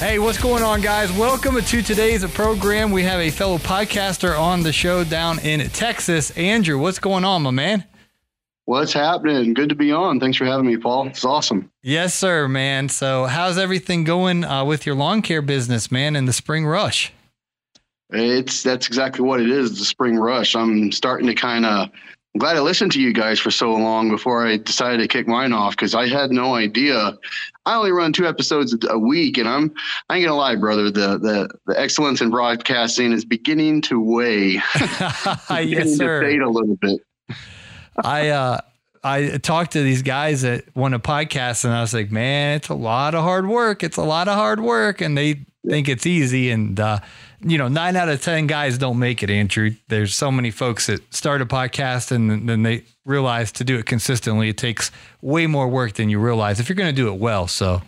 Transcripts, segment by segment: Hey, what's going on, guys? Welcome to today's program. We have a fellow podcaster on the show down in Texas. Andrew, what's going on, my man? What's happening? Good to be on. Thanks for having me, Paul. It's awesome. Yes, sir, man. So how's everything going with your lawn care business, man, in the spring rush? That's exactly what it is, the spring rush. I'm starting to I'm glad I listened to you guys for so long before I decided to kick mine off, because I had no idea. I only run 2 episodes a week, and I ain't gonna lie, brother, the excellence in broadcasting is beginning to weigh. Yes, sir. To fade a little bit. I talked to these guys that want a podcast, and I was like, man, it's a lot of hard work. And they think it's easy, and 9 out of 10 guys don't make it, Andrew. There's so many folks that start a podcast and then they realize to do it consistently, it takes way more work than you realize if you're going to do it well. So,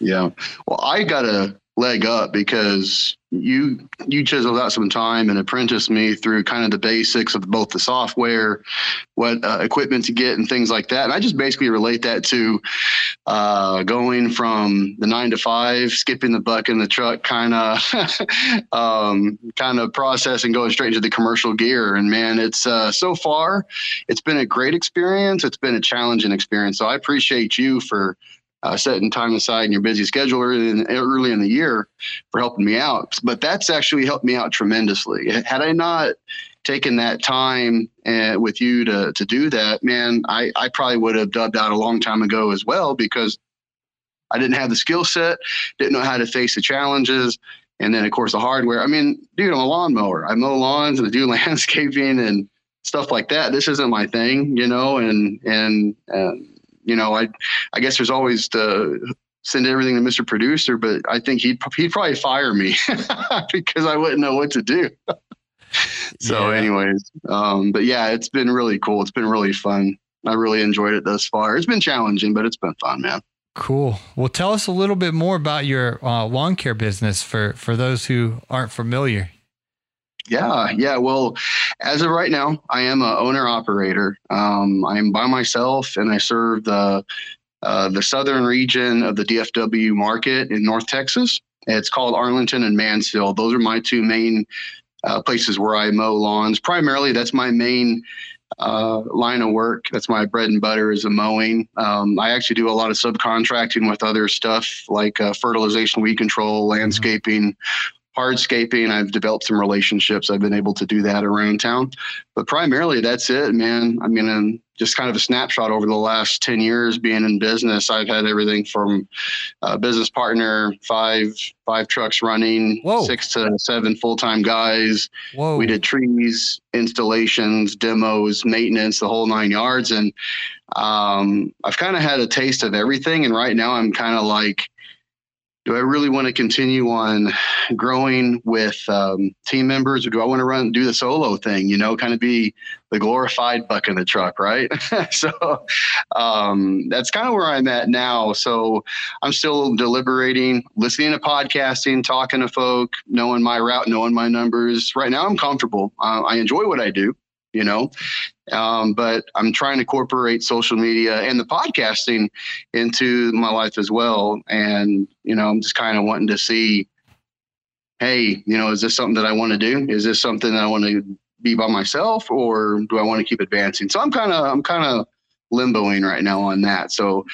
yeah, well, I got a leg up because you chiseled out some time and apprenticed me through kind of the basics of both the software, what equipment to get and things like that. And I just basically relate that to going from the 9 to 5, skipping the buck in the truck kind of process and going straight into the commercial gear. And man, it's so far, it's been a great experience. It's been a challenging experience. So I appreciate you for setting time aside in your busy schedule early in the year for helping me out. But that's actually helped me out tremendously. Had I not taken that time with you to do that, man, I probably would have dubbed out a long time ago as well, because I didn't have the skill set, didn't know how to face the challenges. And then, of course, the hardware. I mean, dude, I'm a lawnmower. I mow lawns and I do landscaping and stuff like that. This isn't my thing, I guess there's always to send everything to Mr. Producer, but I think he'd probably fire me because I wouldn't know what to do. So anyways, but yeah, it's been really cool. It's been really fun. I really enjoyed it thus far. It's been challenging, but it's been fun, man. Cool. Well, tell us a little bit more about your lawn care business for those who aren't familiar. Yeah. Well, as of right now, I am an owner operator. I'm by myself, and I serve the southern region of the DFW market in North Texas. It's called Arlington and Mansfield. Those are my 2 main places where I mow lawns. Primarily, that's my main line of work. That's my bread and butter is the mowing. I actually do a lot of subcontracting with other stuff like fertilization, weed control, landscaping, hardscaping. I've developed some relationships. I've been able to do that around town, but primarily that's it, man. I mean, just kind of a snapshot over the last 10 years being in business. I've had everything from a business partner, five trucks running, 6 to 7 full-time guys. Whoa. We did trees, installations, demos, maintenance, the whole 9 yards. And I've kind of had a taste of everything. And right now I'm kind of like, do I really want to continue on growing with team members, or do I want to do the solo thing, kind of be the glorified buck in the truck, right? So that's kind of where I'm at now. So I'm still deliberating, listening to podcasting, talking to folk, knowing my route, knowing my numbers. Right now I'm comfortable. I enjoy what I do, but I'm trying to incorporate social media and the podcasting into my life as well. And, I'm just kind of wanting to see, hey, is this something that I want to do? Is this something that I want to be by myself, or do I want to keep advancing? So I'm kind of limboing right now on that. So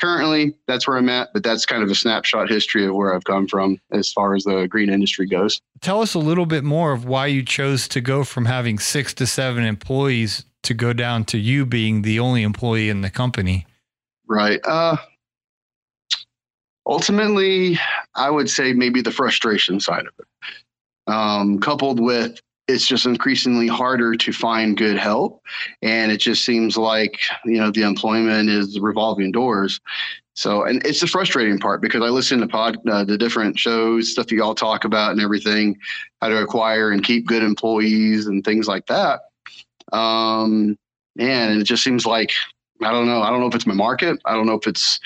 currently that's where I'm at, but that's kind of a snapshot history of where I've come from as far as the green industry goes. Tell us a little bit more of why you chose to go from having 6 to 7 employees to go down to you being the only employee in the company. Right. Ultimately, I would say maybe the frustration side of it, coupled with it's just increasingly harder to find good help. And it just seems like, you know, the employment is revolving doors. So, and it's the frustrating part, because I listen to the different shows, stuff you all talk about and everything, how to acquire and keep good employees and things like that. And it just seems like, I don't know. I don't know if it's my market. I don't know if it's,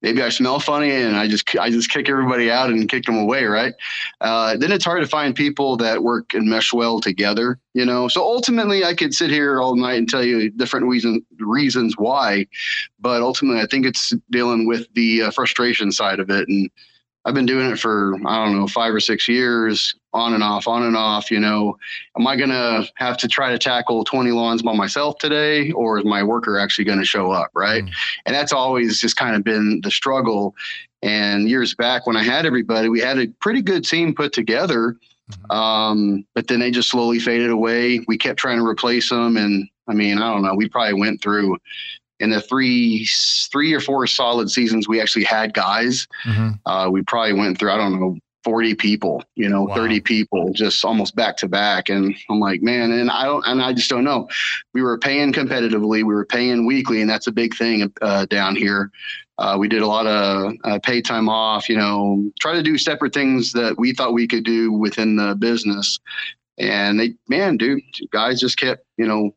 maybe I smell funny and I just kick everybody out and kick them away. Right. Then it's hard to find people that work and mesh well together, you know? So ultimately I could sit here all night and tell you different reasons why, but ultimately I think it's dealing with the frustration side of it. And I've been doing it for, I don't know, 5 or 6 years, on and off, you know. Am I going to have to try to tackle 20 lawns by myself today, or is my worker actually going to show up, right? Mm. And that's always just kind of been the struggle. And years back when I had everybody, we had a pretty good team put together, but then they just slowly faded away. We kept trying to replace them. And I mean, I don't know, we probably went through in the three or four solid seasons we actually had guys. Mm-hmm. We probably went through, I don't know, 40 people, you know, wow. 30 people, just almost back to back. And I'm like, man, I just don't know. We were paying competitively. We were paying weekly. And that's a big thing down here. We did a lot of pay time off, you know, try to do separate things that we thought we could do within the business. And guys just kept, you know,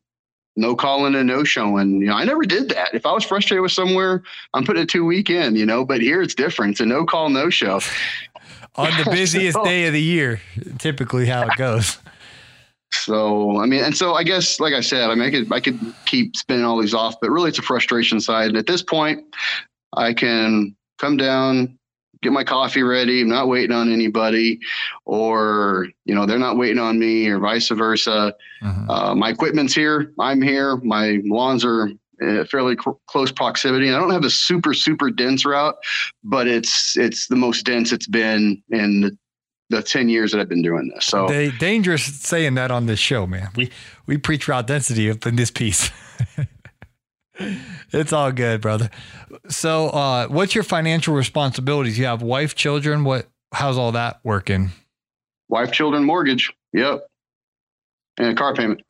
no calling and no showing. You know, I never did that. If I was frustrated with somewhere, I'm putting a 2 week in, you know, but here it's different. It's a no call, no show. On the busiest day of the year, typically how it goes. So, I mean, and so I guess, like I said, I mean, I could keep spinning all these off, but really it's a frustration side. And at this point, I can come down, get my coffee ready. I'm not waiting on anybody, or, you know, they're not waiting on me, or vice versa. Uh-huh. My equipment's here. I'm here. My lawns are fairly close proximity. And I don't have a super, super dense route, but it's the most dense it's been in the 10 years that I've been doing this. So dangerous saying that on this show, man. We preach route density up in this piece. It's all good, brother. So, what's your financial responsibilities? You have wife, children. How's all that working? Wife, children, mortgage. Yep. And a car payment.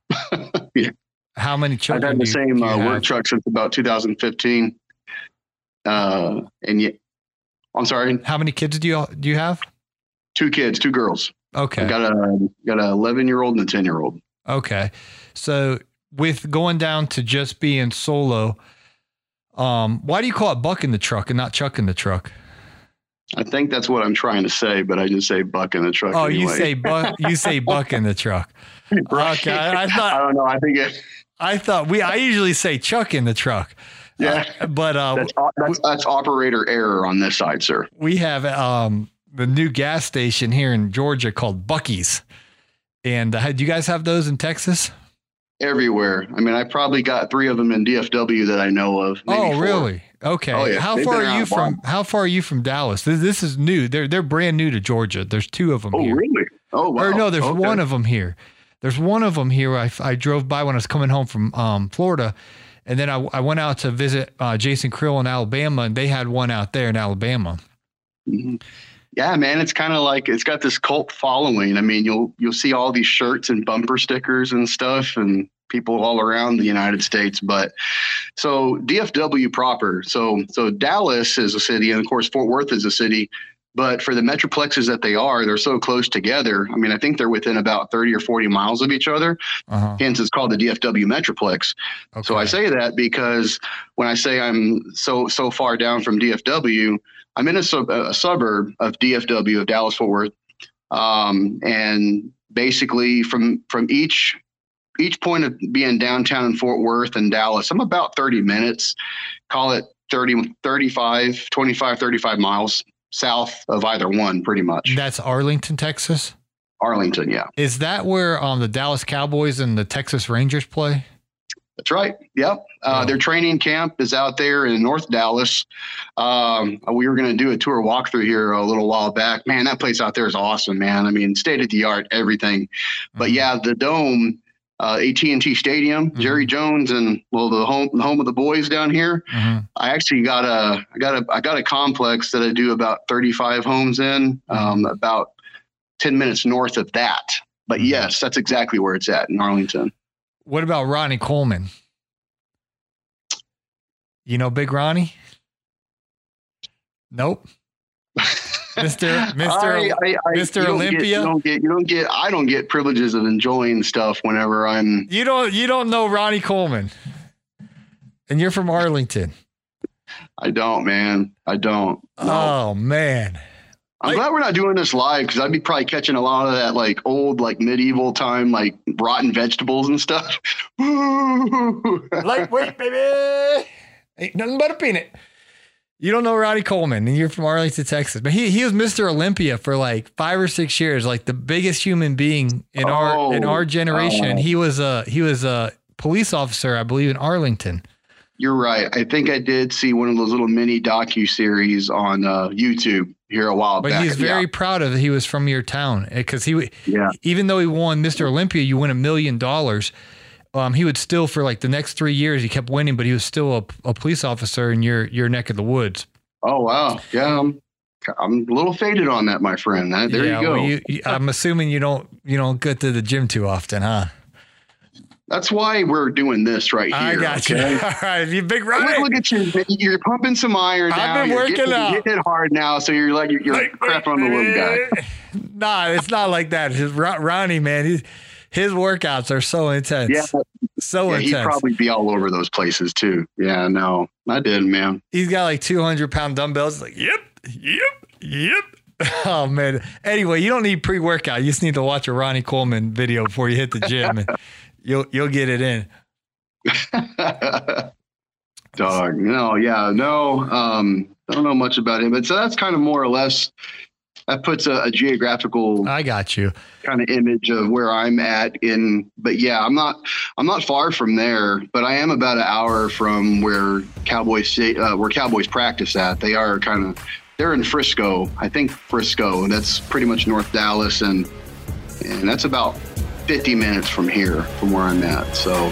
Yeah. How many children? I've had the same work truck since about 2015. And yeah, I'm sorry. How many kids do you have? 2 kids, 2 girls. Okay. I got an 11-year-old and a 10-year-old. Okay. So, with going down to just being solo, why do you call it bucking the truck and not chucking the truck? I think that's what I'm trying to say, but I just say bucking the truck. Oh, anyway. You say buck. You say bucking the truck. Right. Okay, I don't know. I think I usually say chucking the truck. Yeah, but that's operator error on this side, sir. We have the new gas station here in Georgia called Buc-ee's, and do you guys have those in Texas? Everywhere. I mean, I probably got 3 of them in DFW that I know of. Oh, 4. Really? Okay. Oh, yeah. How far are you from Dallas? This is new. They're brand new to Georgia. There's 2 of them here. Oh, really? Oh, wow. Or no, there's one of them here. There's one of them here. I drove by when I was coming home from Florida, and then I went out to visit Jason Krill in Alabama, and they had one out there in Alabama. Mm-hmm. Yeah, man, it's kind of like it's got this cult following. I mean, you'll see all these shirts and bumper stickers and stuff and people all around the United States. But so DFW proper. So Dallas is a city, and of course, Fort Worth is a city. But for the metroplexes that they are, they're so close together. I mean, I think they're within about 30 or 40 miles of each other. Uh-huh. Hence, it's called the DFW Metroplex. Okay. So I say that because when I say I'm so far down from DFW, I'm in a suburb of DFW, of Dallas-Fort Worth. And basically from each point of being downtown in Fort Worth and Dallas, I'm about 30 minutes, call it 35 miles south of either one, pretty much. That's Arlington, Texas? Arlington, yeah. Is that where the Dallas Cowboys and the Texas Rangers play? That's right. Yep. Their training camp is out there in North Dallas. We were going to do a tour walkthrough here a little while back. Man, that place out there is awesome, man. I mean, state of the art, everything. Mm-hmm. But yeah, the dome, AT&T Stadium, mm-hmm. Jerry Jones, and the home of the boys down here. Mm-hmm. I actually got a complex that I do about 35 homes in, mm-hmm. About 10 minutes north of that. But yes, that's exactly where it's at, in Arlington. What about Ronnie Coleman? You know, Big Ronnie? Nope. Mr. Olympia. I don't get privileges of enjoying stuff whenever I'm. You don't know Ronnie Coleman, and you're from Arlington. I don't, man. I don't. No. Oh man. I'm glad we're not doing this live, because I'd be probably catching a lot of that old medieval time, rotten vegetables and stuff. Wait, baby. Ain't nothing but a peanut. You don't know Ronnie Coleman, and you're from Arlington, Texas, but he was Mr. Olympia for 5 or 6 years, the biggest human being in our generation. And he was a police officer, I believe, in Arlington. You're right. I think I did see one of those little mini docuseries on YouTube here a while back. But he's very proud of that he was from your town, because even though he won Mr. Olympia, you win $1 million. He would still, for the next 3 years, he kept winning, but he was still a police officer in your neck of the woods. Oh, wow. Yeah. I'm a little faded on that, my friend. There you go. Well, I'm assuming you don't go to the gym too often, huh? That's why we're doing this right here. I got you. All right. You big runner. Look at you. You're pumping some iron. I've been working out. You're getting it hard now. So you're crap on the little guy. Nah, it's not like that. Ronnie, man, his workouts are so intense. Yeah. So intense. He'd probably be all over those places too. Yeah, no, I didn't, man. He's got 200-pound dumbbells. Yep. Oh, man. Anyway, you don't need pre-workout. You just need to watch a Ronnie Coleman video before you hit the gym. And you'll get it in. Dog. No. Yeah. No. I don't know much about him, but so that's kind of more or less, that puts a geographical, I got you, kind of image of where I'm at in, but yeah, I'm not far from there, but I am about an hour from where Cowboys practice at. They are they're in Frisco, I think Frisco, and that's pretty much North Dallas. And that's about 50 minutes from here, from where I'm at. So.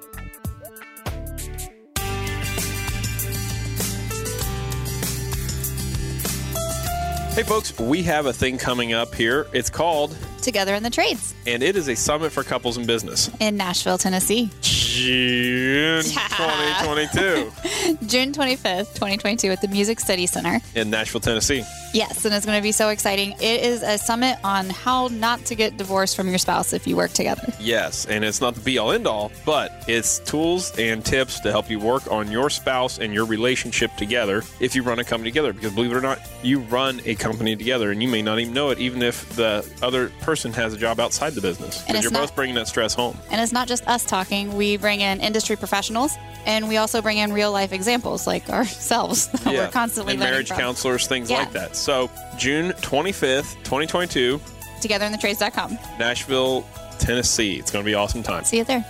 Hey folks, we have a thing coming up here. It's called Together in the Trades. And it is a summit for couples in business. In Nashville, Tennessee. June 2022. June 25th, 2022 at the Music Study Center. In Nashville, Tennessee. Yes, and it's going to be so exciting. It is a summit on how not to get divorced from your spouse if you work together. Yes, and it's not the be-all, end-all, but it's tools and tips to help you work on your spouse and your relationship together if you run a company together. Because believe it or not, you run a company together, and you may not even know it, even if the other person has a job outside the business. Because you're both bringing that stress home. And it's not just us talking. We bring in industry professionals, and we also bring in real life examples like ourselves that we're constantly learning marriage from. Counselors, things like that. So June 25th, 2022. TogetherInTheTrades.com. Nashville, Tennessee. It's going to be an awesome time. See you there.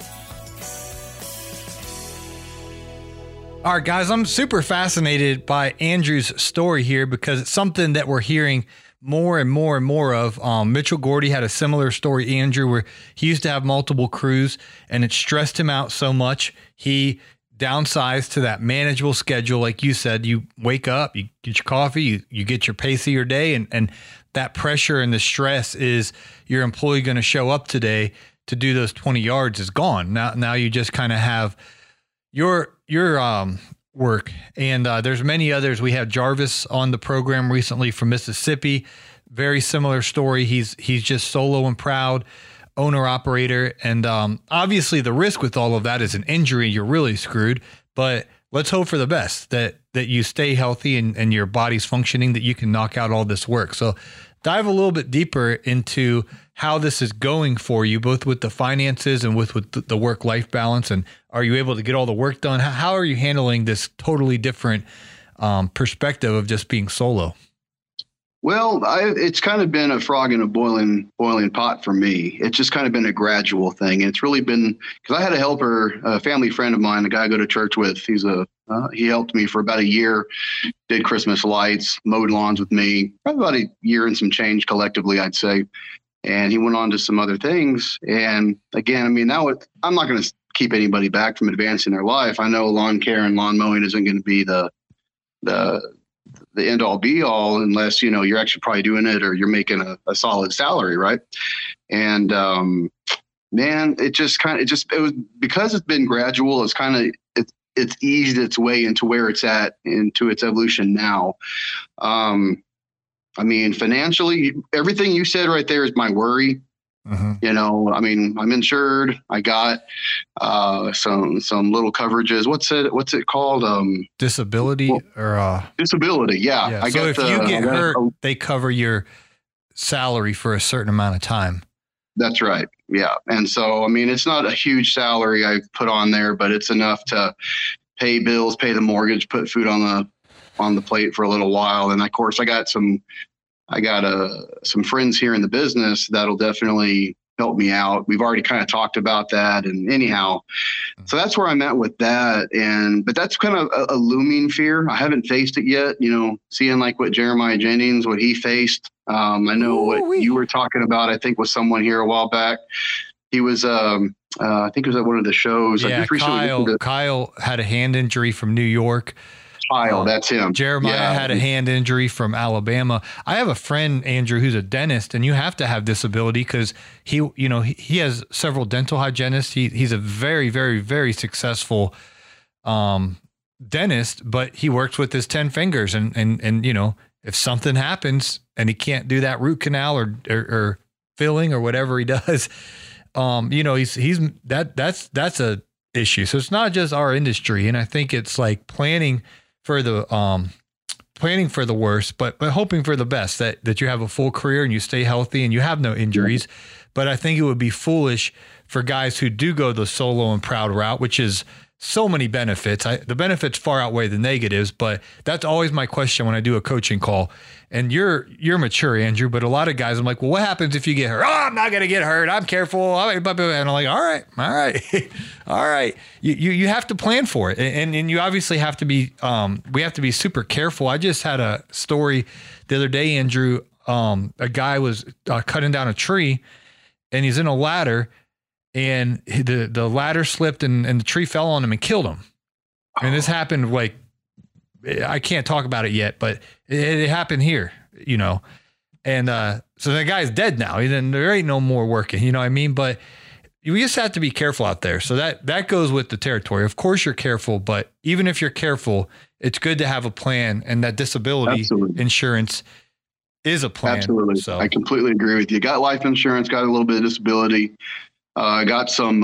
All right, guys, I'm super fascinated by Andrew's story here because it's something that we're hearing more and more and more of. Mitchell Gordy had a similar story, Andrew, where he used to have multiple crews and it stressed him out so much. He downsized to that manageable schedule. Like you said, you wake up, you get your coffee, you get your pace of your day, and that pressure and the stress is your employee going to show up today to do those 20 yards is gone. Now you just kind of have your work. And there's many others. We have Jarvis on the program recently from Mississippi. Very similar story. He's just solo and proud, owner operator. And obviously the risk with all of that is an injury. You're really screwed, but let's hope for the best that that you stay healthy and your body's functioning, that you can knock out all this work. So dive a little bit deeper into how this is going for you, both with the finances and with the work-life balance. And are you able to get all the work done? How are you handling this totally different perspective of just being solo? Well, it's kind of been a frog in a boiling pot for me. It's just kind of been a gradual thing. And it's really been, because I had a helper, a family friend of mine, a guy I go to church with. He helped me for about a year, did Christmas lights, mowed lawns with me, probably about a year and some change collectively, I'd say. And he went on to some other things. And again, I mean, now I'm not going to keep anybody back from advancing their life. I know lawn care and lawn mowing isn't going to be the end all be all, unless, you know, you're actually probably doing it or you're making a solid salary. Right. And, man, it was, because it's been gradual, it's eased its way into where it's at, into its evolution now. I mean, financially, everything you said right there is my worry. Uh-huh. You know, I mean, I'm insured. I got some little coverages. What's it called? Disability. Yeah. Yeah. I so if you get hurt, they cover your salary for a certain amount of time. That's right. Yeah. And so, I mean, it's not a huge salary I put on there, but it's enough to pay bills, pay the mortgage, put food on the plate for a little while. And of course, I got some friends here in the business that'll definitely help me out. We've already kind of talked about that. And anyhow, so that's where I'm at with that. But that's kind of a looming fear. I haven't faced it yet. You know, seeing like what Jeremiah Jennings, what he faced. I know what you were talking about, I think, with someone here a while back. He was, I think it was at one of the shows. Yeah, Kyle had a hand injury from New York. That's him. Jeremiah had a hand injury from Alabama. I have a friend, Andrew, who's a dentist, and you have to have disability because he has several dental hygienists. He's a very, very, very successful dentist, but he works with his 10 fingers and you know, if something happens and he can't do that root canal or filling or whatever he does, you know, that's a issue. So it's not just our industry. And I think it's like planning for the worst, but hoping for the best, that you have a full career and you stay healthy and you have no injuries. But I think it would be foolish for guys who do go the solo and proud route, which is so many benefits. The benefits far outweigh the negatives, but that's always my question when I do a coaching call. And you're mature, Andrew, but a lot of guys, I'm like, well, what happens if you get hurt? Oh, I'm not going to get hurt. I'm careful. And I'm like, all right. All right. You have to plan for it. And you obviously have to be, we have to be super careful. I just had a story the other day, Andrew, a guy was cutting down a tree and he's in a ladder, and the ladder slipped and the tree fell on him and killed him. And this happened, like, I can't talk about it yet, but it happened here, you know? And, so the guy's dead now. There ain't no more working, you know what I mean? But you just have to be careful out there. So that goes with the territory. Of course you're careful, but even if you're careful, it's good to have a plan, and that disability insurance is a plan. Absolutely. So I completely agree with you. Got life insurance, got a little bit of disability. I got some,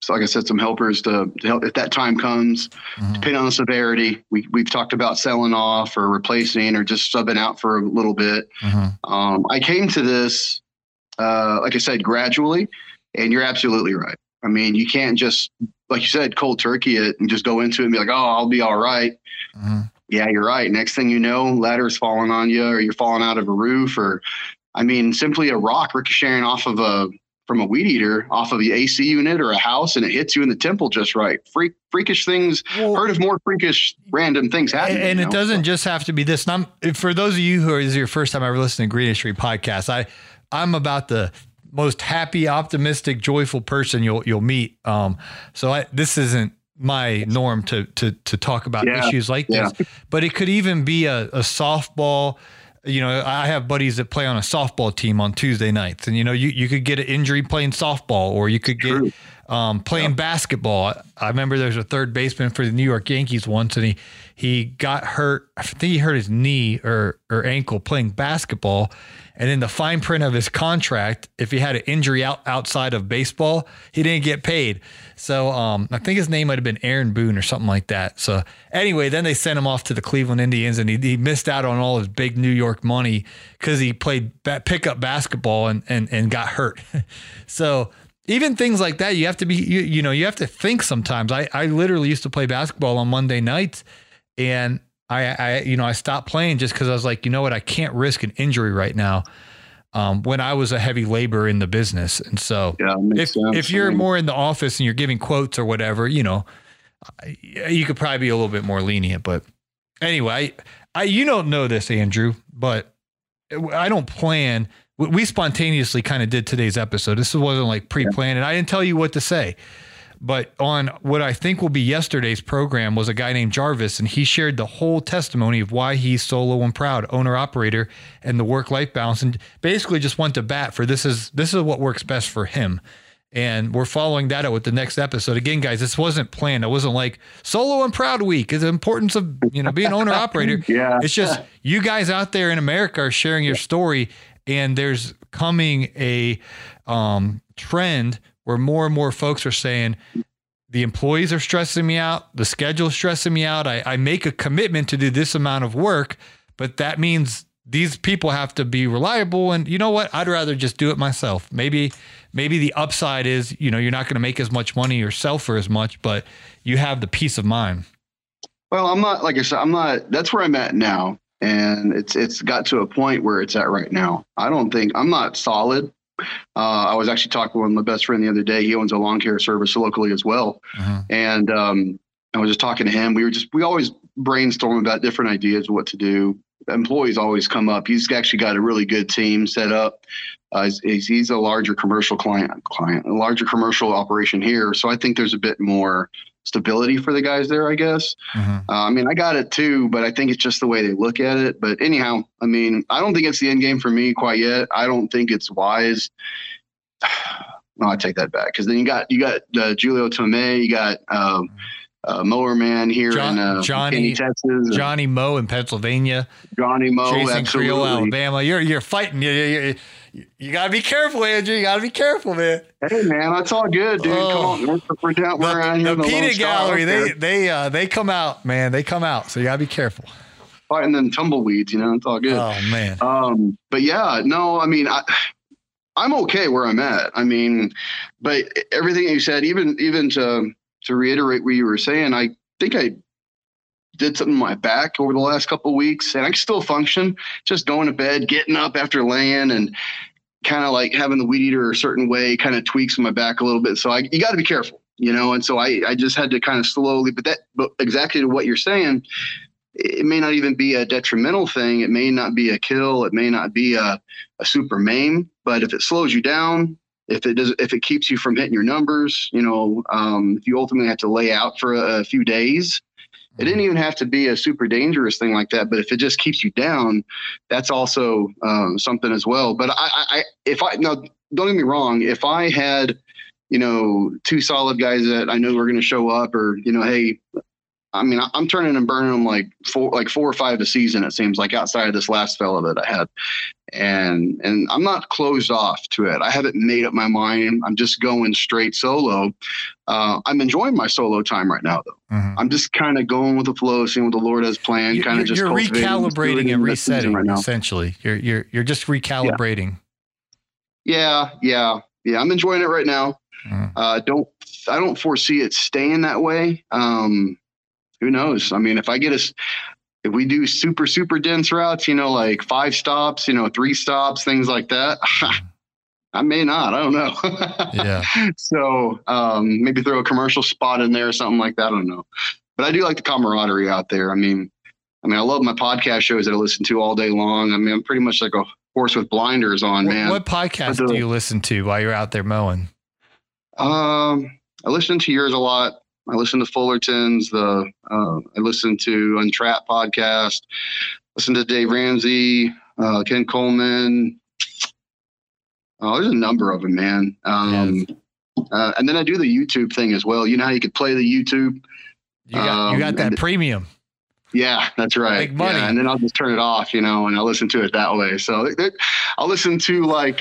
so like I said, some helpers to help if that time comes. Mm-hmm. Depending on the severity, we've talked about selling off or replacing or just subbing out for a little bit. Mm-hmm. I came to this, like I said, gradually, and you're absolutely right. I mean, you can't just, like you said, cold turkey it and just go into it and be like, oh, I'll be all right. Mm-hmm. Yeah, you're right. Next thing you know, ladder's falling on you, or you're falling out of a roof, or, I mean, simply a rock ricocheting off of from a weed eater off of the AC unit or a house, and it hits you in the temple just right. Freakish things. Heard of more freakish random things happening. And it doesn't just have to be this. And for those of you this is your first time ever listening to Green Industry Podcast, I'm about the most happy, optimistic, joyful person you'll meet. So this isn't my norm to talk about issues like this, but it could even be a softball. You know, I have buddies that play on a softball team on Tuesday nights, and, you know, you could get an injury playing softball, or you could get playing basketball. I remember there was a third baseman for the New York Yankees once, and he got hurt. I think he hurt his knee or ankle playing basketball. And in the fine print of his contract, if he had an injury outside of baseball, he didn't get paid. So I think his name might have been Aaron Boone or something like that. So anyway, then they sent him off to the Cleveland Indians, and he missed out on all his big New York money because he played pickup basketball and got hurt. So even things like that, you have to be, you have to think sometimes. I literally used to play basketball on Monday nights, and I stopped playing just because I was like, you know what? I can't risk an injury right now when I was a heavy laborer in the business. And so if you're more in the office and you're giving quotes or whatever, you could probably be a little bit more lenient. But anyway, you don't know this, Andrew, but I don't plan. We spontaneously kind of did today's episode. This wasn't like pre-planned, and I didn't tell you what to say. But on what I think will be yesterday's program was a guy named Jarvis, and he shared the whole testimony of why he's solo and proud, owner-operator, and the work-life balance, and basically just went to bat for this is what works best for him. And we're following that up with the next episode. Again, guys, this wasn't planned. It wasn't like solo and proud week is the importance of, being owner-operator. Yeah. It's just you guys out there in America are sharing your story, and there's coming a trend where more and more folks are saying, the employees are stressing me out, the schedule's stressing me out, I make a commitment to do this amount of work, but that means these people have to be reliable, and you know what, I'd rather just do it myself. Maybe the upside is, you're not going to make as much money or sell for as much, but you have the peace of mind. Well, that's where I'm at now, and it's got to a point where it's at right now. I'm not solid. I was actually talking with my best friend the other day. He owns a lawn care service locally as well. Uh-huh. And I was just talking to him. We always brainstorm about different ideas of what to do. Employees always come up. He's actually got a really good team set up. He's a larger commercial client, a larger commercial operation here. So I think there's a bit more stability for the guys there, I guess. Uh-huh. I got it too, but I think it's just the way they look at it. But anyhow, I don't think it's the end game for me quite yet. I don't think it's wise. No, I take that back. Cause then you got Julio Tomei, you got, Mower Man here in Texas. Johnny Moe in Pennsylvania. Johnny Moe, Jason Creel, Alabama. You're fighting. You got to be careful, Andrew. You got to be careful, man. Hey, man, that's all good, dude. Oh. Come on. We're down around here. The PETA gallery, they come out, man. They come out, so you got to be careful. Fighting them tumbleweeds, it's all good. Oh, man. But, yeah, no, I'm okay where I'm at. But everything you said, even to reiterate what you were saying, I think I did something to my back over the last couple of weeks, and I can still function, just going to bed, getting up after laying, and kind of like having the weed eater a certain way kind of tweaks my back a little bit. So you got to be careful, and so I just had to kind of slowly, but exactly to what you're saying, it may not even be a detrimental thing. It may not be a kill. It may not be a super maim, but if it slows you down, if it keeps you from hitting your numbers, if you ultimately have to lay out for a few days, it didn't even have to be a super dangerous thing like that. But if it just keeps you down, that's also something as well. But don't get me wrong, if I had, two solid guys that I know were going to show up, or, hey, I'm turning and burning them like four or five a season, it seems like, outside of this last fella that I had. And I'm not closed off to it. I haven't made up my mind. I'm just going straight solo. I'm enjoying my solo time right now, though. Mm-hmm. I'm just kind of going with the flow, seeing what the Lord has planned. Kind of just you're recalibrating and resetting right now. Essentially, you're just recalibrating. Yeah. I'm enjoying it right now. Mm-hmm. I don't foresee it staying that way. Who knows? If we do super, super dense routes, like 5 stops, 3 stops, things like that, I may not. I don't know. Yeah. So maybe throw a commercial spot in there or something like that. I don't know. But I do like the camaraderie out there. I love my podcast shows that I listen to all day long. I'm pretty much like a horse with blinders on, man. What podcast do you listen to while you're out there mowing? I listen to yours a lot. I listen to Fullerton's, I listen to Untrapped podcast, listen to Dave Ramsey, Ken Coleman. Oh, there's a number of them, man. And then I do the YouTube thing as well. You know how you could play the YouTube? You got that premium. Yeah, that's right. Make money. Yeah, and then I'll just turn it off, you know, and I'll listen to it that way. So I'll listen to like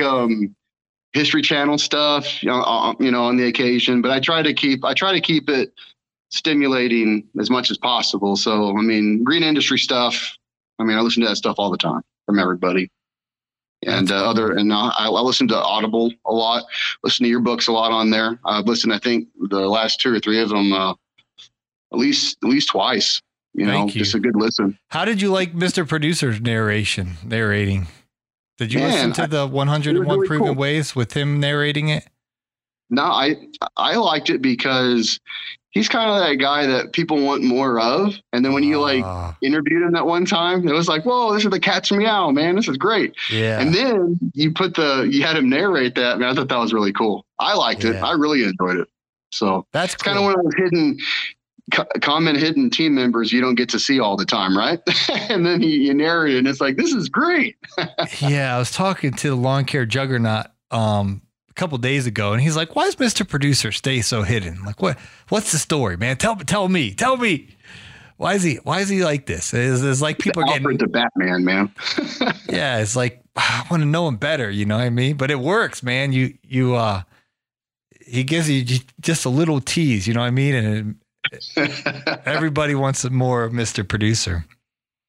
History Channel stuff, you know, on the occasion, but I try to keep it stimulating as much as possible. So, I mean, green industry stuff, I mean, I listen to that stuff all the time from everybody. And I listen to Audible a lot, listen to your books a lot on there. I've listened, I think, the last two or three of them at least twice. You know, just a good listen. How did you like Mr. Producer's narrating? Did you listen to the 101 really Proven Ways with him narrating it? No, I liked it because he's kind of that guy that people want more of. And then when you like interviewed him that one time, it was like, whoa, this is the cat's meow, man. This is great. Yeah. And then you had him narrate that. Man, I thought that was really cool. I liked it. I really enjoyed it. So that's kind of one of those hidden team members you don't get to see all the time, right? And then you narrate it and it's like, this is great. Yeah. I was talking to the Lawn Care Juggernaut a couple days ago, and he's like, why does Mr. Producer stay so hidden? Like, what's the story, man? Tell me. Why is he like this? It's like people are getting to Batman, man. Yeah. It's like, I want to know him better. You know what I mean? But it works, man. He gives you just a little tease, you know what I mean? And everybody wants more of Mr. Producer.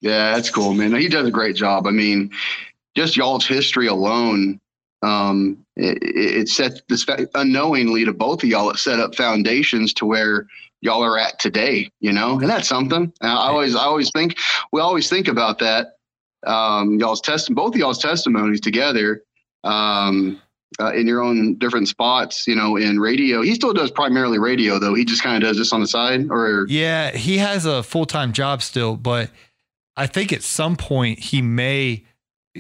Yeah, that's cool, man. He does a great job. I mean, just y'all's history alone, it set this unknowingly to both of y'all. It set up foundations to where y'all are at today, you know, and that's something. And we always think about that. Both of y'all's testimonies together, in your own different spots, you know, in radio. He still does primarily radio, though. He just kind of does this on the side, or. Yeah, he has a full-time job still, but I think at some point he may,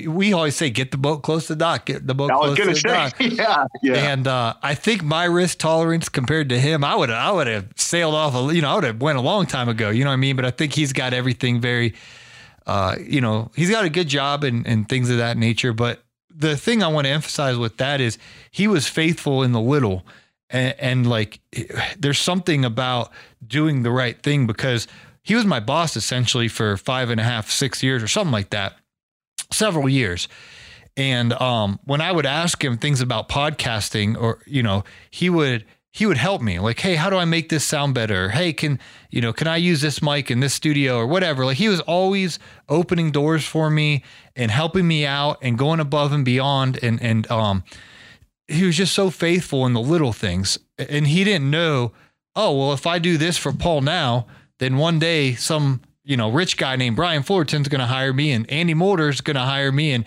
we always say, get the boat close to the dock, get the boat close to the dock. Yeah. And I think my risk tolerance compared to him, I would have sailed off, you know, I would have went a long time ago, you know what I mean? But I think he's got everything very, you know, he's got a good job and things of that nature, but the thing I want to emphasize with that is he was faithful in the little, and like there's something about doing the right thing, because he was my boss essentially for 5.5, 6 years or something like that, several years. And when I would ask him things about podcasting, or, you know, he would help me, like, hey, how do I make this sound better? Hey, can I use this mic in this studio or whatever? Like, he was always opening doors for me and helping me out and going above and beyond. And he was just so faithful in the little things. And he didn't know, oh, well, if I do this for Paul now, then one day some, you know, rich guy named Brian Fullerton's going to hire me, and Andy Mulder's going to hire me, and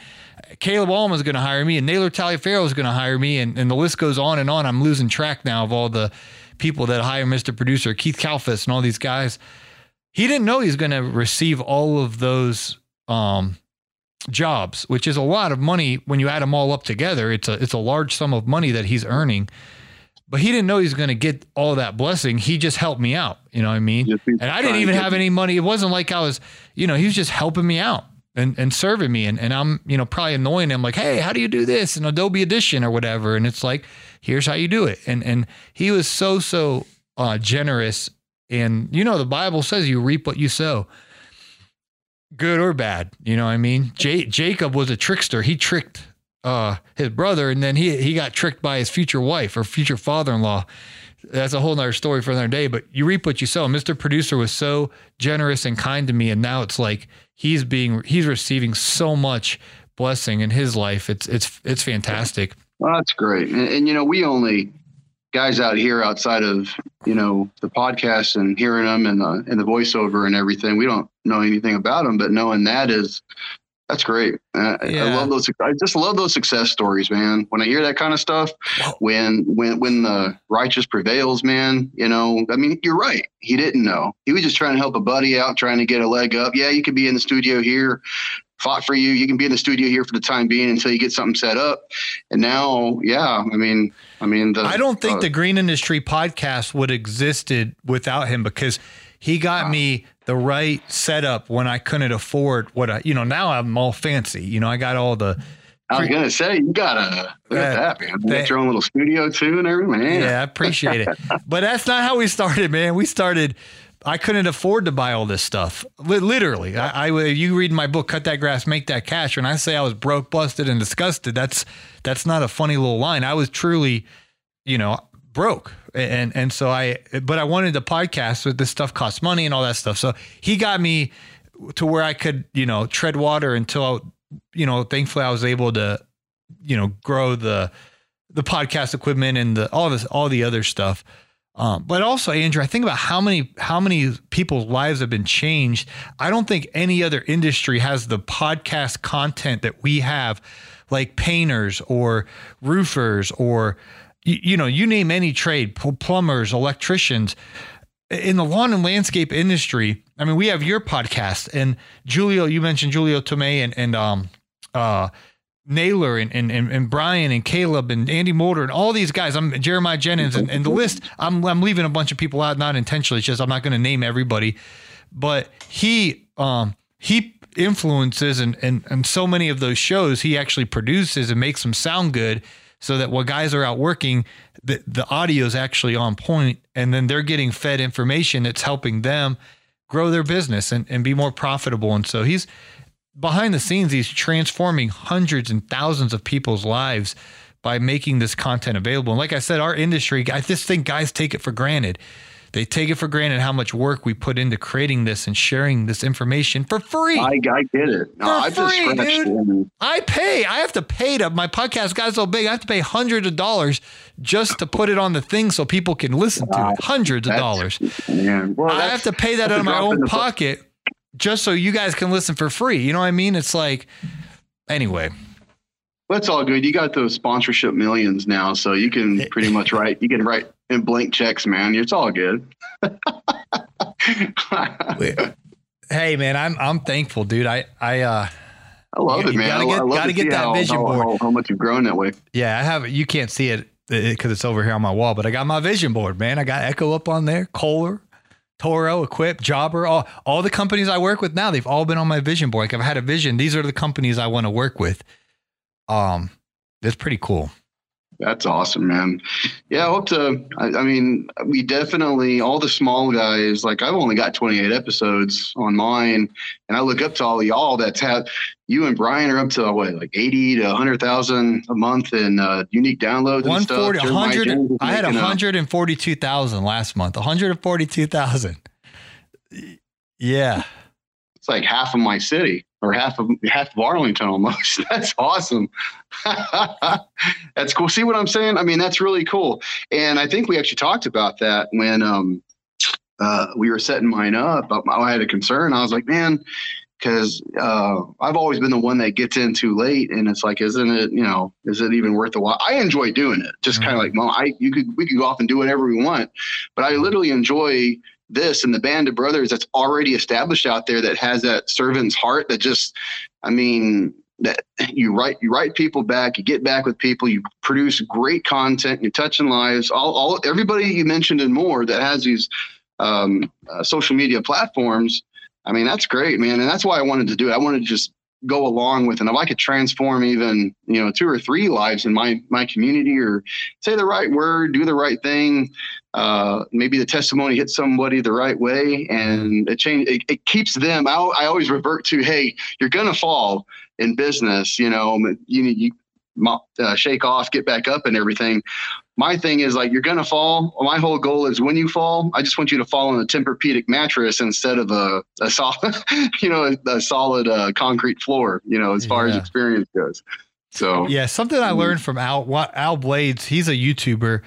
Caleb Allman's going to hire me, and Naylor Tally Farrell's going to hire me, and the list goes on and on. I'm losing track now of all the people that hire Mr. Producer, Keith Kalfas, and all these guys. He didn't know he's going to receive all of those jobs, which is a lot of money when you add them all up together. It's a large sum of money that he's earning. But he didn't know he's going to get all that blessing. He just helped me out. You know what I mean? And I didn't even have any money. It wasn't like I was, you know, he was just helping me out and serving me. And I'm, you know, probably annoying him like, hey, how do you do this in Adobe Audition or whatever? And it's like, here's how you do it. And he was so generous. And, you know, the Bible says you reap what you sow. Good or bad. You know what I mean? Jacob was a trickster. He tricked his brother, and then he got tricked by his future wife or future father-in-law. That's a whole nother story for another day, but you reap what you sow. Mr. Producer was so generous and kind to me, and now it's like he's receiving so much blessing in his life. It's fantastic. Well, that's great. And you know, we only guys out here outside of, you know, the podcast and hearing them and the voiceover and everything, we don't know anything about them, but knowing that is, that's great. I love those. I just love those success stories, man. When I hear that kind of stuff, when the righteous prevails, man, you know, I mean, you're right. He didn't know. He was just trying to help a buddy out, trying to get a leg up. Yeah, you could be in the studio here, fought for you. You can be in the studio here for the time being until you get something set up. And now, yeah, I mean, I don't think the Green Industry Podcast would have existed without him, because he got me the right setup when I couldn't afford what I, you know, now I'm all fancy, you know, I got all the I was going to say, you got to look at that, man. You got your own little studio, too, and everything. Man. Yeah, I appreciate it. But that's not how we started, man. We started, I couldn't afford to buy all this stuff. Literally. You read my book, Cut That Grass, Make That Cash. When I say I was broke, busted, and disgusted, that's not a funny little line. I was truly, you know, broke. And so but I wanted the podcast with this stuff costs money and all that stuff. So he got me to where I could, you know, tread water until thankfully I was able to, you know, grow the podcast equipment and all the other stuff. But also, Andrew, I think about how many people's lives have been changed. I don't think any other industry has the podcast content that we have, like painters or roofers or, you name any trade, plumbers, electricians. In the lawn and landscape industry, I mean, we have your podcast and Julio, you mentioned Julio Tomei and Naylor and Brian and Caleb and Andy Mulder and all these guys. I'm Jeremiah Jennings and the list. I'm leaving a bunch of people out, not intentionally. It's just, I'm not going to name everybody, but he influences and so many of those shows he actually produces and makes them sound good so that while guys are out working, the audio is actually on point, and then they're getting fed information that's helping them grow their business and be more profitable. And so he's behind the scenes, he's transforming hundreds and thousands of people's lives by making this content available. And like I said, our industry, I just think guys take it for granted. They take it for granted how much work we put into creating this and sharing this information for free. I get it. No, I just scratched it. I have to pay to my podcast. Guy's so big, I have to pay hundreds of dollars just to put it on the thing so people can listen to it. Hundreds of dollars. Man, well, I have to pay that out of my own pocket just so you guys can listen for free. You know what I mean? It's like, anyway. That's all good. You got those sponsorship millions now, so you can pretty much write in blank checks, man. It's all good. Hey, man, I'm thankful, dude. I love it, man. Gotta get that vision board. How much you've grown that way. Yeah, I have. You can't see it because it's over here on my wall, but I got my vision board, man. I got Echo up on there, Kohler, Toro, Equip, Jobber, all the companies I work with now. They've all been on my vision board. Like, I've had a vision. These are the companies I want to work with. That's pretty cool. That's awesome, man. Yeah. We definitely, all the small guys, like I've only got 28 episodes on mine, and I look up to all y'all that's had, you and Brian are up to what, like 80 to 100,000 a month in unique downloads and stuff. I had 142,000 last month, 142,000. Yeah. It's like half of my city. Or half of Arlington almost. That's awesome. That's cool. See what I'm saying? I mean, that's really cool. And I think we actually talked about that when we were setting mine up. I had a concern. I was like, man, because I've always been the one that gets in too late, and it's like, is it even worth the while? I enjoy doing it. Just kind of like, well, we could go off and do whatever we want, but I literally enjoy this and the band of brothers that's already established out there that has that servant's heart that just, I mean, that you write people back, you get back with people, you produce great content, you're touching lives, all everybody you mentioned and more that has these social media platforms. I mean, that's great, man. And that's why I wanted to do it. I wanted to just go along with, and if I could transform even, two or three lives in my community, or say the right word, do the right thing, maybe the testimony hits somebody the right way, and it keeps them. I always revert to, hey, you're going to fall in business, you shake off, get back up and everything. My thing is like, you're going to fall. My whole goal is when you fall, I just want you to fall on a Tempur-Pedic mattress instead of a solid, a solid concrete floor, as far as experience goes. So yeah, something I learned from Al Blades. He's a YouTuber.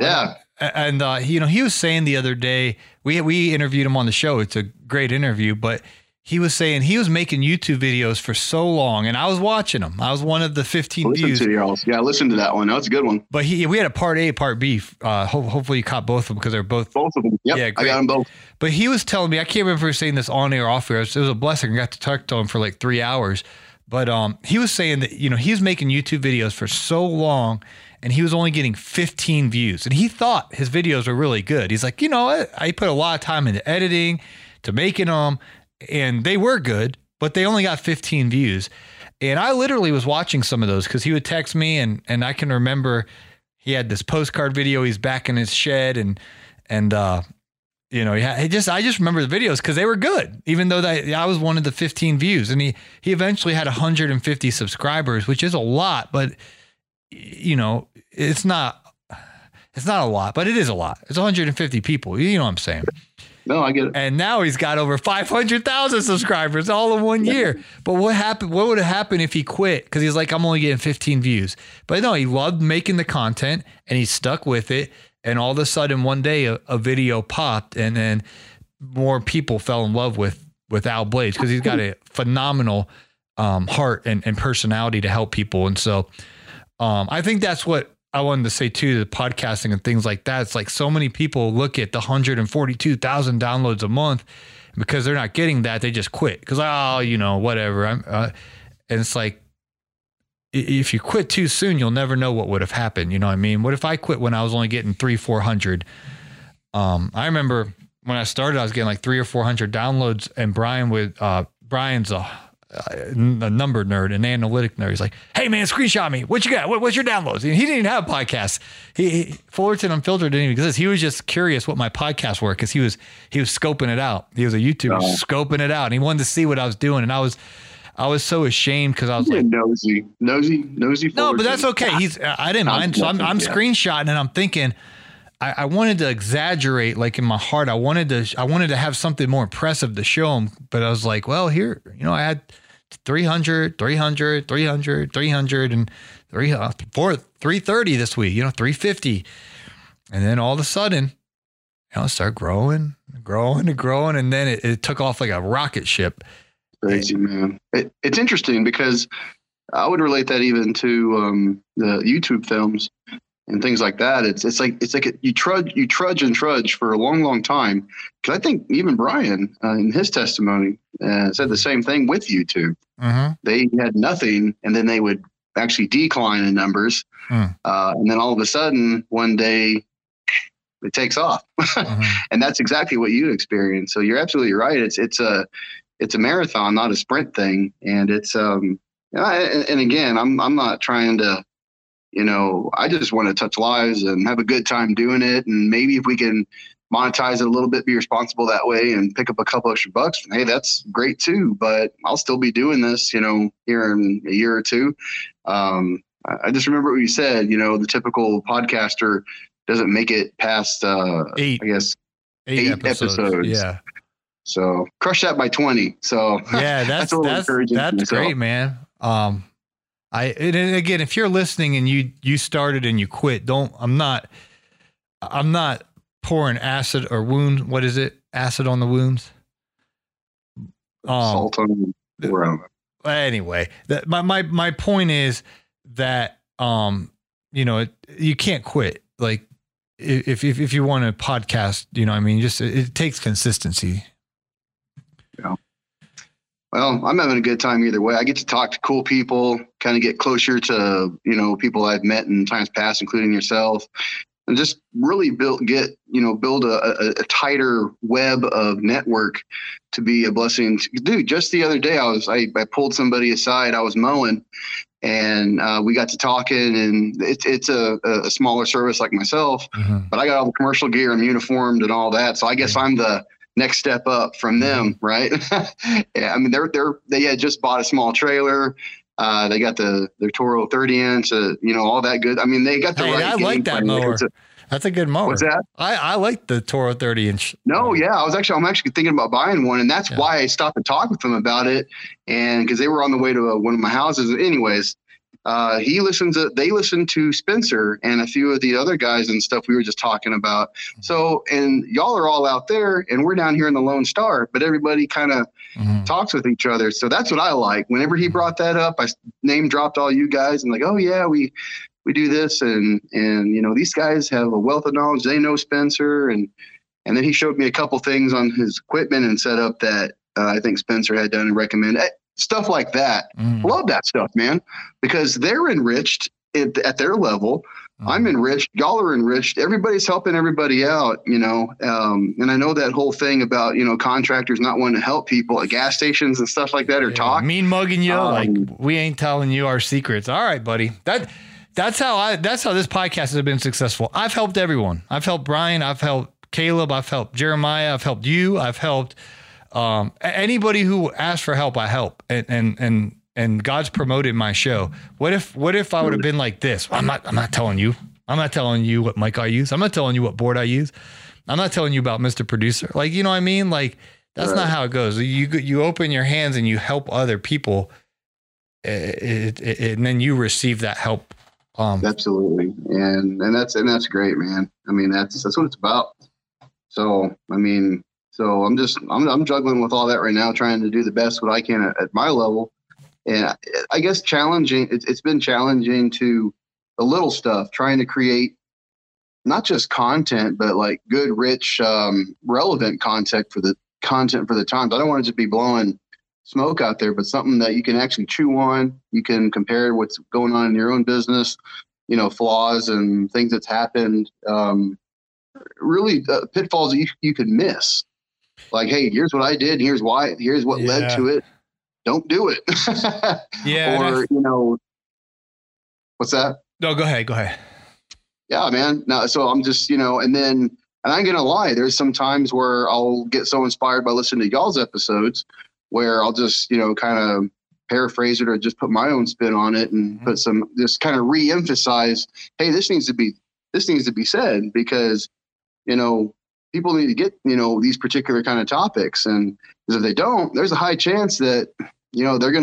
Yeah. He was saying the other day, we interviewed him on the show. It's a great interview, but he was saying he was making YouTube videos for so long, and I was watching them. I was one of the 15 views. Yeah, listen to that one. That's a good one. But we had a part A, part B. Hopefully you caught both of them, because they're both of them. Yep, yeah, great. I got them both. But he was telling me, I can't remember if he was saying this on air or off air. It was a blessing. I got to talk to him for like 3 hours. But he was saying that, he was making YouTube videos for so long, and he was only getting 15 views. And he thought his videos were really good. He's like, I put a lot of time into editing, to making them, and they were good, but they only got 15 views. And I literally was watching some of those because he would text me, and I can remember he had this postcard video. He's back in his shed, and you know, I just remember the videos because they were good, even though I was one of the 15 views. And he eventually had 150 subscribers, which is a lot, but you know, it's not a lot, but it is a lot. It's 150 people. You know what I'm saying? No, I get it. And now he's got over 500,000 subscribers all in 1 year. But what happened? What would have happened if he quit? Because he's like, I'm only getting 15 views. But no, he loved making the content and he stuck with it. And all of a sudden, one day, a video popped, and then more people fell in love with Al Blades because he's got a phenomenal heart and personality to help people. And so I think that's what I wanted to say too, the podcasting and things like that. It's like so many people look at the 142,000 downloads a month because they're not getting that. They just quit because, oh, you know, whatever. And it's like, if you quit too soon, you'll never know what would have happened. You know what I mean? What if I quit when I was only getting 300-400? I remember when I started, I was getting like 300 or 400 downloads, and Brian's a number nerd, an analytic nerd. He's like, hey man, screenshot me. What you got? What's your downloads? And he didn't even have podcasts. Fullerton Unfiltered didn't even exist. He was just curious what my podcasts were. Cause he was scoping it out. He was a YouTuber scoping it out. And he wanted to see what I was doing. And I was so ashamed because I was like nosy. No, but that's okay. I didn't mind. So I'm screenshotting, and I'm thinking I wanted to exaggerate, like in my heart. I wanted to have something more impressive to show him. But I was like, well, here, you know, I had 300, and 330 this week, you know, 350. And then all of a sudden, you know, it started growing. And then it took off like a rocket ship. Crazy, man. It's interesting because I would relate that even to the YouTube films and things like that. It's like you trudge for a long time. Because I think even Brian in his testimony said the same thing with YouTube. Mm-hmm. They had nothing, and then they would actually decline in numbers, and then all of a sudden one day it takes off, and that's exactly what you experience. So you're absolutely right. It's a marathon, not a sprint thing. And it's, and again, I'm not trying to, you know, I just want to touch lives and have a good time doing it. And maybe if we can monetize it a little bit, be responsible that way and pick up a couple extra bucks, hey, that's great too, but I'll still be doing this, you know, here in a year or two. I just remember what you said, you know, the typical podcaster doesn't make it past, eight episodes. Yeah. So crush that by 20. So yeah, that's encouraging. That's great, man. And again, if you're listening and you started and you quit, I'm not pouring acid or wound. What is it? Acid on the wounds. Salt on the wound. Anyway, my point is that, you know, you can't quit. Like if you want to podcast, you know, I mean, just, it takes consistency. Well, I'm having a good time either way. I get to talk to cool people, kind of get closer to, you know, people I've met in times past, including yourself, and just really build a tighter web of network to be a blessing. Dude, just the other day, I pulled somebody aside. I was mowing, and we got to talking, and it's a smaller service like myself, but I got all the commercial gear. I'm uniformed and all that. So I guess I'm the next step up from them, right? Yeah, I mean, they had just bought a small trailer. They got their Toro 30-inch, you know, all that good. I mean, they got the right. I like that mower. That's a good mower. What's that? I like the Toro 30-inch. No, yeah, I'm actually thinking about buying one, and that's why I stopped to talk with them about it, and because they were on the way to one of my houses. Anyways, they listen to Spencer and a few of the other guys and stuff we were just talking about. So, and y'all are all out there and we're down here in the Lone Star, but everybody kind of talks with each other. So that's what I like. Whenever he brought that up, I name dropped all you guys and like, oh yeah, we do this. And, you know, these guys have a wealth of knowledge. They know Spencer. And then he showed me a couple things on his equipment and setup that I think Spencer had done and recommended. Stuff like that. Love that stuff, man, because they're enriched at their level I'm enriched. Y'all are enriched. Everybody's helping everybody out, you know? And I know that whole thing about, you know, contractors not wanting to help people at gas stations and stuff like that, or talk mean mugging you. Like, we ain't telling you our secrets. All right, buddy. That's how this podcast has been successful. I've helped everyone. I've helped Brian. I've helped Caleb. I've helped Jeremiah. I've helped you. I've helped, anybody who asked for help, I help. And God's promoted my show. What if I would have been like this? I'm not telling you. I'm not telling you what mic I use. I'm not telling you what board I use. I'm not telling you about Mr. Producer. Like, you know what I mean? Like, that's not how it goes. You open your hands and you help other people, and then you receive that help. Absolutely. And that's great, man. I mean, that's what it's about. So, I mean, I'm juggling with all that right now, trying to do the best what I can at my level. And I guess challenging, it's been challenging to the little stuff, trying to create not just content, but like good, rich, relevant content for the times. I don't want it to be blowing smoke out there, but something that you can actually chew on. You can compare what's going on in your own business, you know, flaws and things that's happened, really pitfalls that you could miss. Like, hey, here's what I did. Here's why. Here's what led to it. Don't do it. Or, you know, what's that? No, go ahead. Yeah, man. No, so I'm just, you know, and I ain't gonna lie, there's some times where I'll get so inspired by listening to y'all's episodes where I'll just, you know, kind of paraphrase it or just put my own spin on it and put some, just kind of re-emphasize, hey, this needs to be said, because, you know, people need to get, you know, these particular kind of topics. And if they don't, there's a high chance that, you know, there's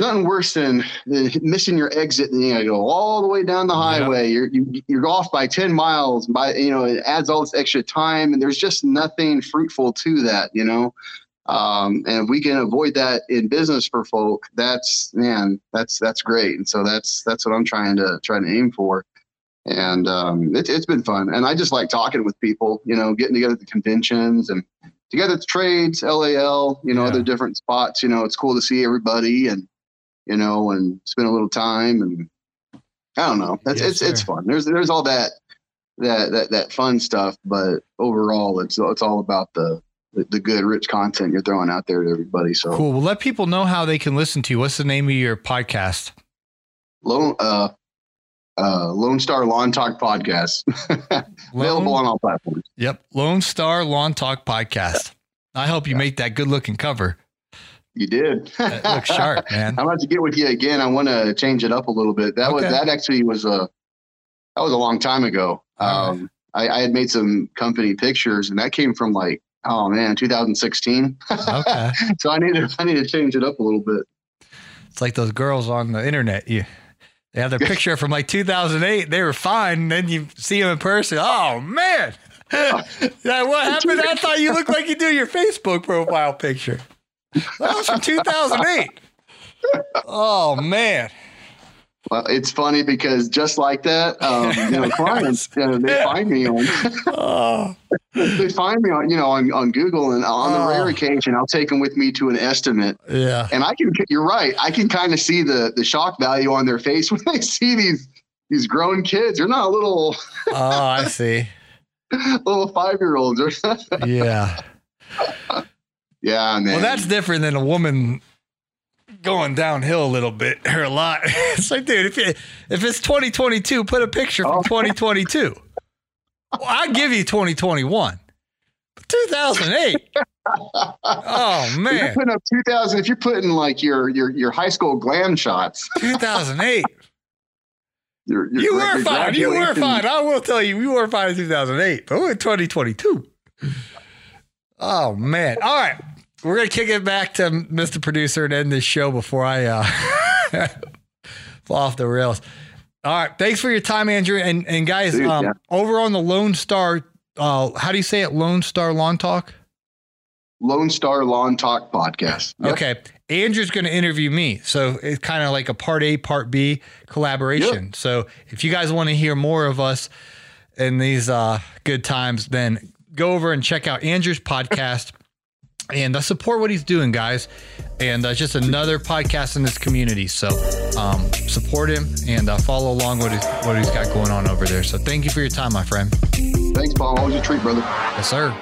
nothing worse than missing your exit. And you go all the way down the highway. Yep. You're off by 10 miles by, you know, it adds all this extra time, and there's just nothing fruitful to that, you know? And if we can avoid that in business for folk, that's great. And so that's what I'm trying to aim for. And it's been fun, and I just like talking with people, you know, getting together at the conventions and together at the trades, LAL, you know, other different spots. You know, it's cool to see everybody, and you know, and spend a little time, and I don't know, it's fun. There's all that fun stuff, but overall, it's all about the good, rich content you're throwing out there to everybody. So cool. Well, let people know how they can listen to you. What's the name of your podcast? Lone Star Lawn Talk Podcast. Available on all platforms. Yep. Lone Star Lawn Talk Podcast. I hope you make that good looking cover. You did. It looks sharp, man. I'm about to get with you again. I want to change it up a little bit. That was a long time ago. I had made some company pictures, and that came from 2016. Okay. So I need to change it up a little bit. It's like those girls on the internet. They have their picture from 2008. They were fine. Then you see them in person. Oh, man. What happened? I thought you looked like you do your Facebook profile picture. That was from 2008. Oh, man. Well, it's funny because just like that, you know, clients, you know, they find me on, you know, on Google, and on the rare occasion, I'll take them with me to an estimate. Yeah. And you're right. I can kind of see the shock value on their face when they see these grown kids. They're not little. Oh, I see. Little 5-year-olds. Yeah. Yeah, man. Well, that's different than a woman going downhill a little bit, or a lot. It's like, dude, if it's 2022, put a picture from 2022. Well, I'd give you 2021, but 2008. Oh, man. You're putting up 2000. If you're putting like your high school glam shots, 2008. You were fine. You were fine. I will tell you, you were fine in 2008, but we're in 2022. Oh, man. All right. We're going to kick it back to Mr. Producer and end this show before I fall off the rails. All right. Thanks for your time, Andrew. And guys, over on the Lone Star, how do you say it? Lone Star Lawn Talk? Lone Star Lawn Talk Podcast. Yep. Okay. Andrew's going to interview me. So it's kind of like a part A, part B collaboration. Yep. So if you guys want to hear more of us in these good times, then go over and check out Andrew's podcast. and support what he's doing, guys. And just another podcast in this community. So support him and follow along what he's got going on over there. So thank you for your time, my friend. Thanks, Paul. Always a treat, brother. Yes, sir.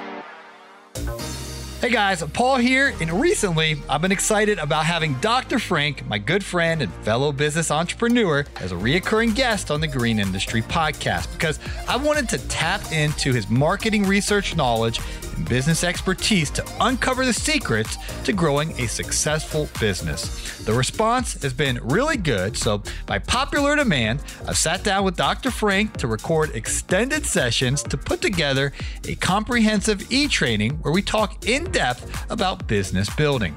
Hey guys, Paul here, and recently I've been excited about having Dr. Frank, my good friend and fellow business entrepreneur, as a reoccurring guest on the Green Industry Podcast, because I wanted to tap into his marketing research knowledge and business expertise to uncover the secrets to growing a successful business. The response has been really good, so by popular demand, I've sat down with Dr. Frank to record extended sessions to put together a comprehensive e-training where we talk in depth about business building.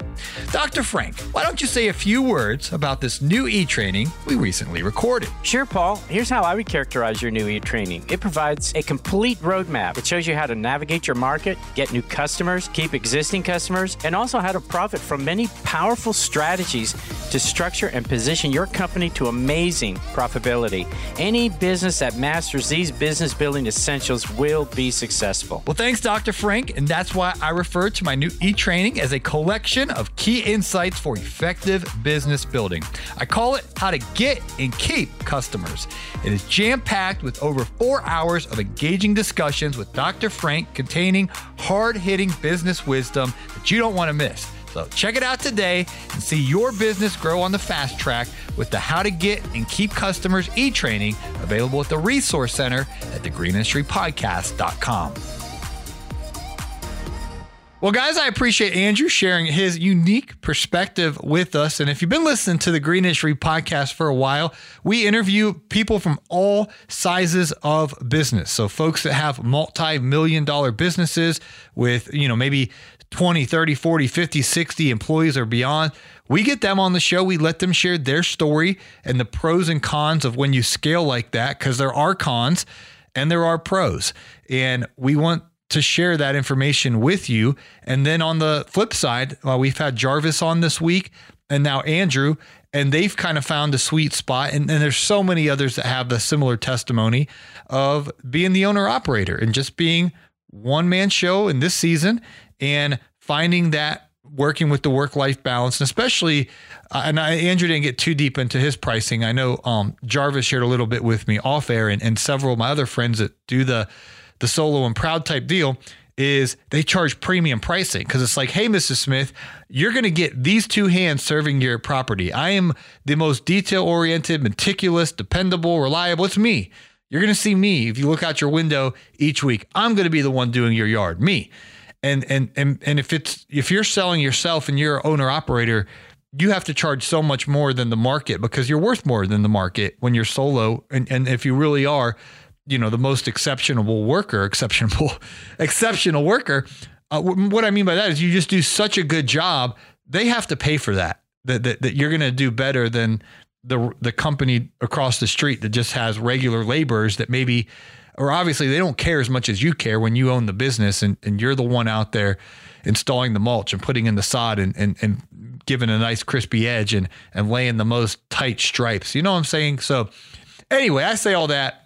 Dr. Frank, why don't you say a few words about this new e-training we recently recorded? Sure, Paul. Here's how I would characterize your new e-training. It provides a complete roadmap. It shows you how to navigate your market, get new customers, keep existing customers, and also how to profit from many powerful strategies to structure and position your company to amazing profitability. Any business that masters these business building essentials will be successful. Well, thanks, Dr. Frank, and that's why I refer to my new e-training as a collection of key insights for effective business building. I call it How to Get and Keep Customers. It is jam-packed with over 4 hours of engaging discussions with Dr. Frank containing hard-hitting business wisdom that you don't want to miss. So check it out today and see your business grow on the fast track with the How to Get and Keep Customers e-training available at the Resource Center at thegreenindustrypodcast.com. Well, guys, I appreciate Andrew sharing his unique perspective with us. And if you've been listening to the Green Industry Podcast for a while, we interview people from all sizes of business. So folks that have multi-million-dollar businesses with, maybe 20, 30, 40, 50, 60 employees or beyond. We get them on the show. We let them share their story and the pros and cons of when you scale like that, because there are cons and there are pros. And we want to share that information with you. And then on the flip side, we've had Jarvis on this week and now Andrew, and they've kind of found a sweet spot. And there's so many others that have the similar testimony of being the owner operator and just being one man show in this season and finding that working with the work-life balance, and especially, Andrew didn't get too deep into his pricing. I know Jarvis shared a little bit with me off air, and several of my other friends that do the solo and proud type deal is they charge premium pricing. Cause it's like, hey, Mrs. Smith, you're going to get these two hands serving your property. I am the most detail oriented, meticulous, dependable, reliable. It's me. You're going to see me. If you look out your window each week, I'm going to be the one doing your yard, me. And if you're selling yourself and you're an owner operator, you have to charge so much more than the market because you're worth more than the market when you're solo. And if you really are, the most exceptional worker. What I mean by that is you just do such a good job. They have to pay for that you're going to do better than the company across the street that just has regular laborers that maybe, or obviously they don't care as much as you care when you own the business and you're the one out there installing the mulch and putting in the sod and giving a nice crispy edge and laying the most tight stripes. You know what I'm saying? So anyway, I say all that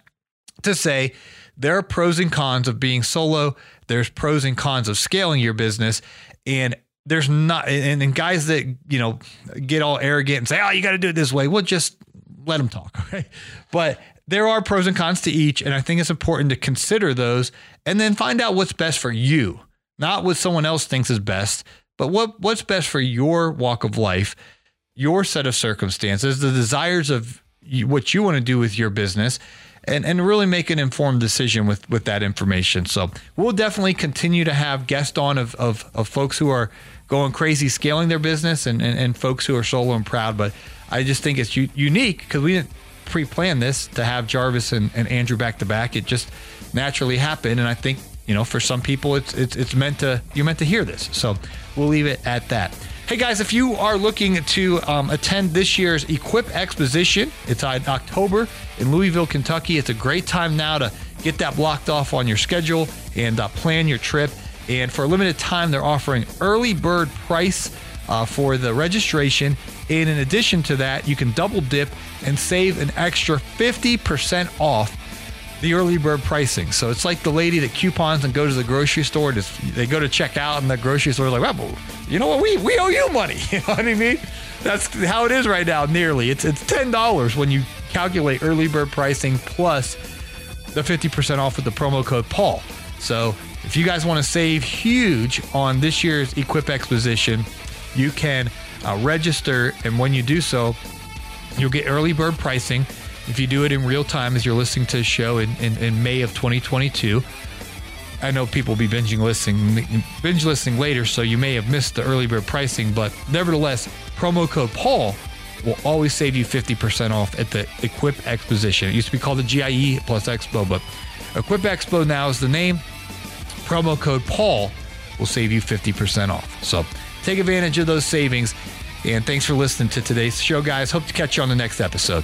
to say there are pros and cons of being solo. There's pros and cons of scaling your business. And there's not, and guys that, get all arrogant and say, oh, you got to do it this way. Well, just let them talk. Okay. But there are pros and cons to each. And I think it's important to consider those and then find out what's best for you, not what someone else thinks is best, but what's best for your walk of life, your set of circumstances, the desires of what you want to do with your business, and really make an informed decision with that information. So we'll definitely continue to have guests on of folks who are going crazy scaling their business and folks who are solo and proud. But I just think it's unique because we didn't pre-plan this to have Jarvis and Andrew back to back. It just naturally happened. And I think, for some people it's you're meant to hear this. So we'll leave it at that. Hey guys, if you are looking to attend this year's Equip Exposition, it's in October in Louisville, Kentucky. It's a great time now to get that blocked off on your schedule and plan your trip. And for a limited time, they're offering early bird price for the registration. And in addition to that, you can double dip and save an extra 50% off the early bird pricing. So it's like the lady that coupons and goes to the grocery store. They go to check out, and the grocery store is like, well, you know what? We owe you money. You know what I mean? That's how it is right now, nearly. It's $10 when you calculate early bird pricing plus the 50% off with the promo code Paul. So if you guys want to save huge on this year's Equip Exposition, you can register. And when you do so, you'll get early bird pricing. If you do it in real time as you're listening to the show in May of 2022, I know people will be binge listening later, so you may have missed the early bird pricing, but nevertheless, promo code Paul will always save you 50% off at the Equip Exposition. It used to be called the GIE plus Expo, but Equip Expo now is the name. Promo code Paul will save you 50% off. So take advantage of those savings, and thanks for listening to today's show, guys. Hope to catch you on the next episode.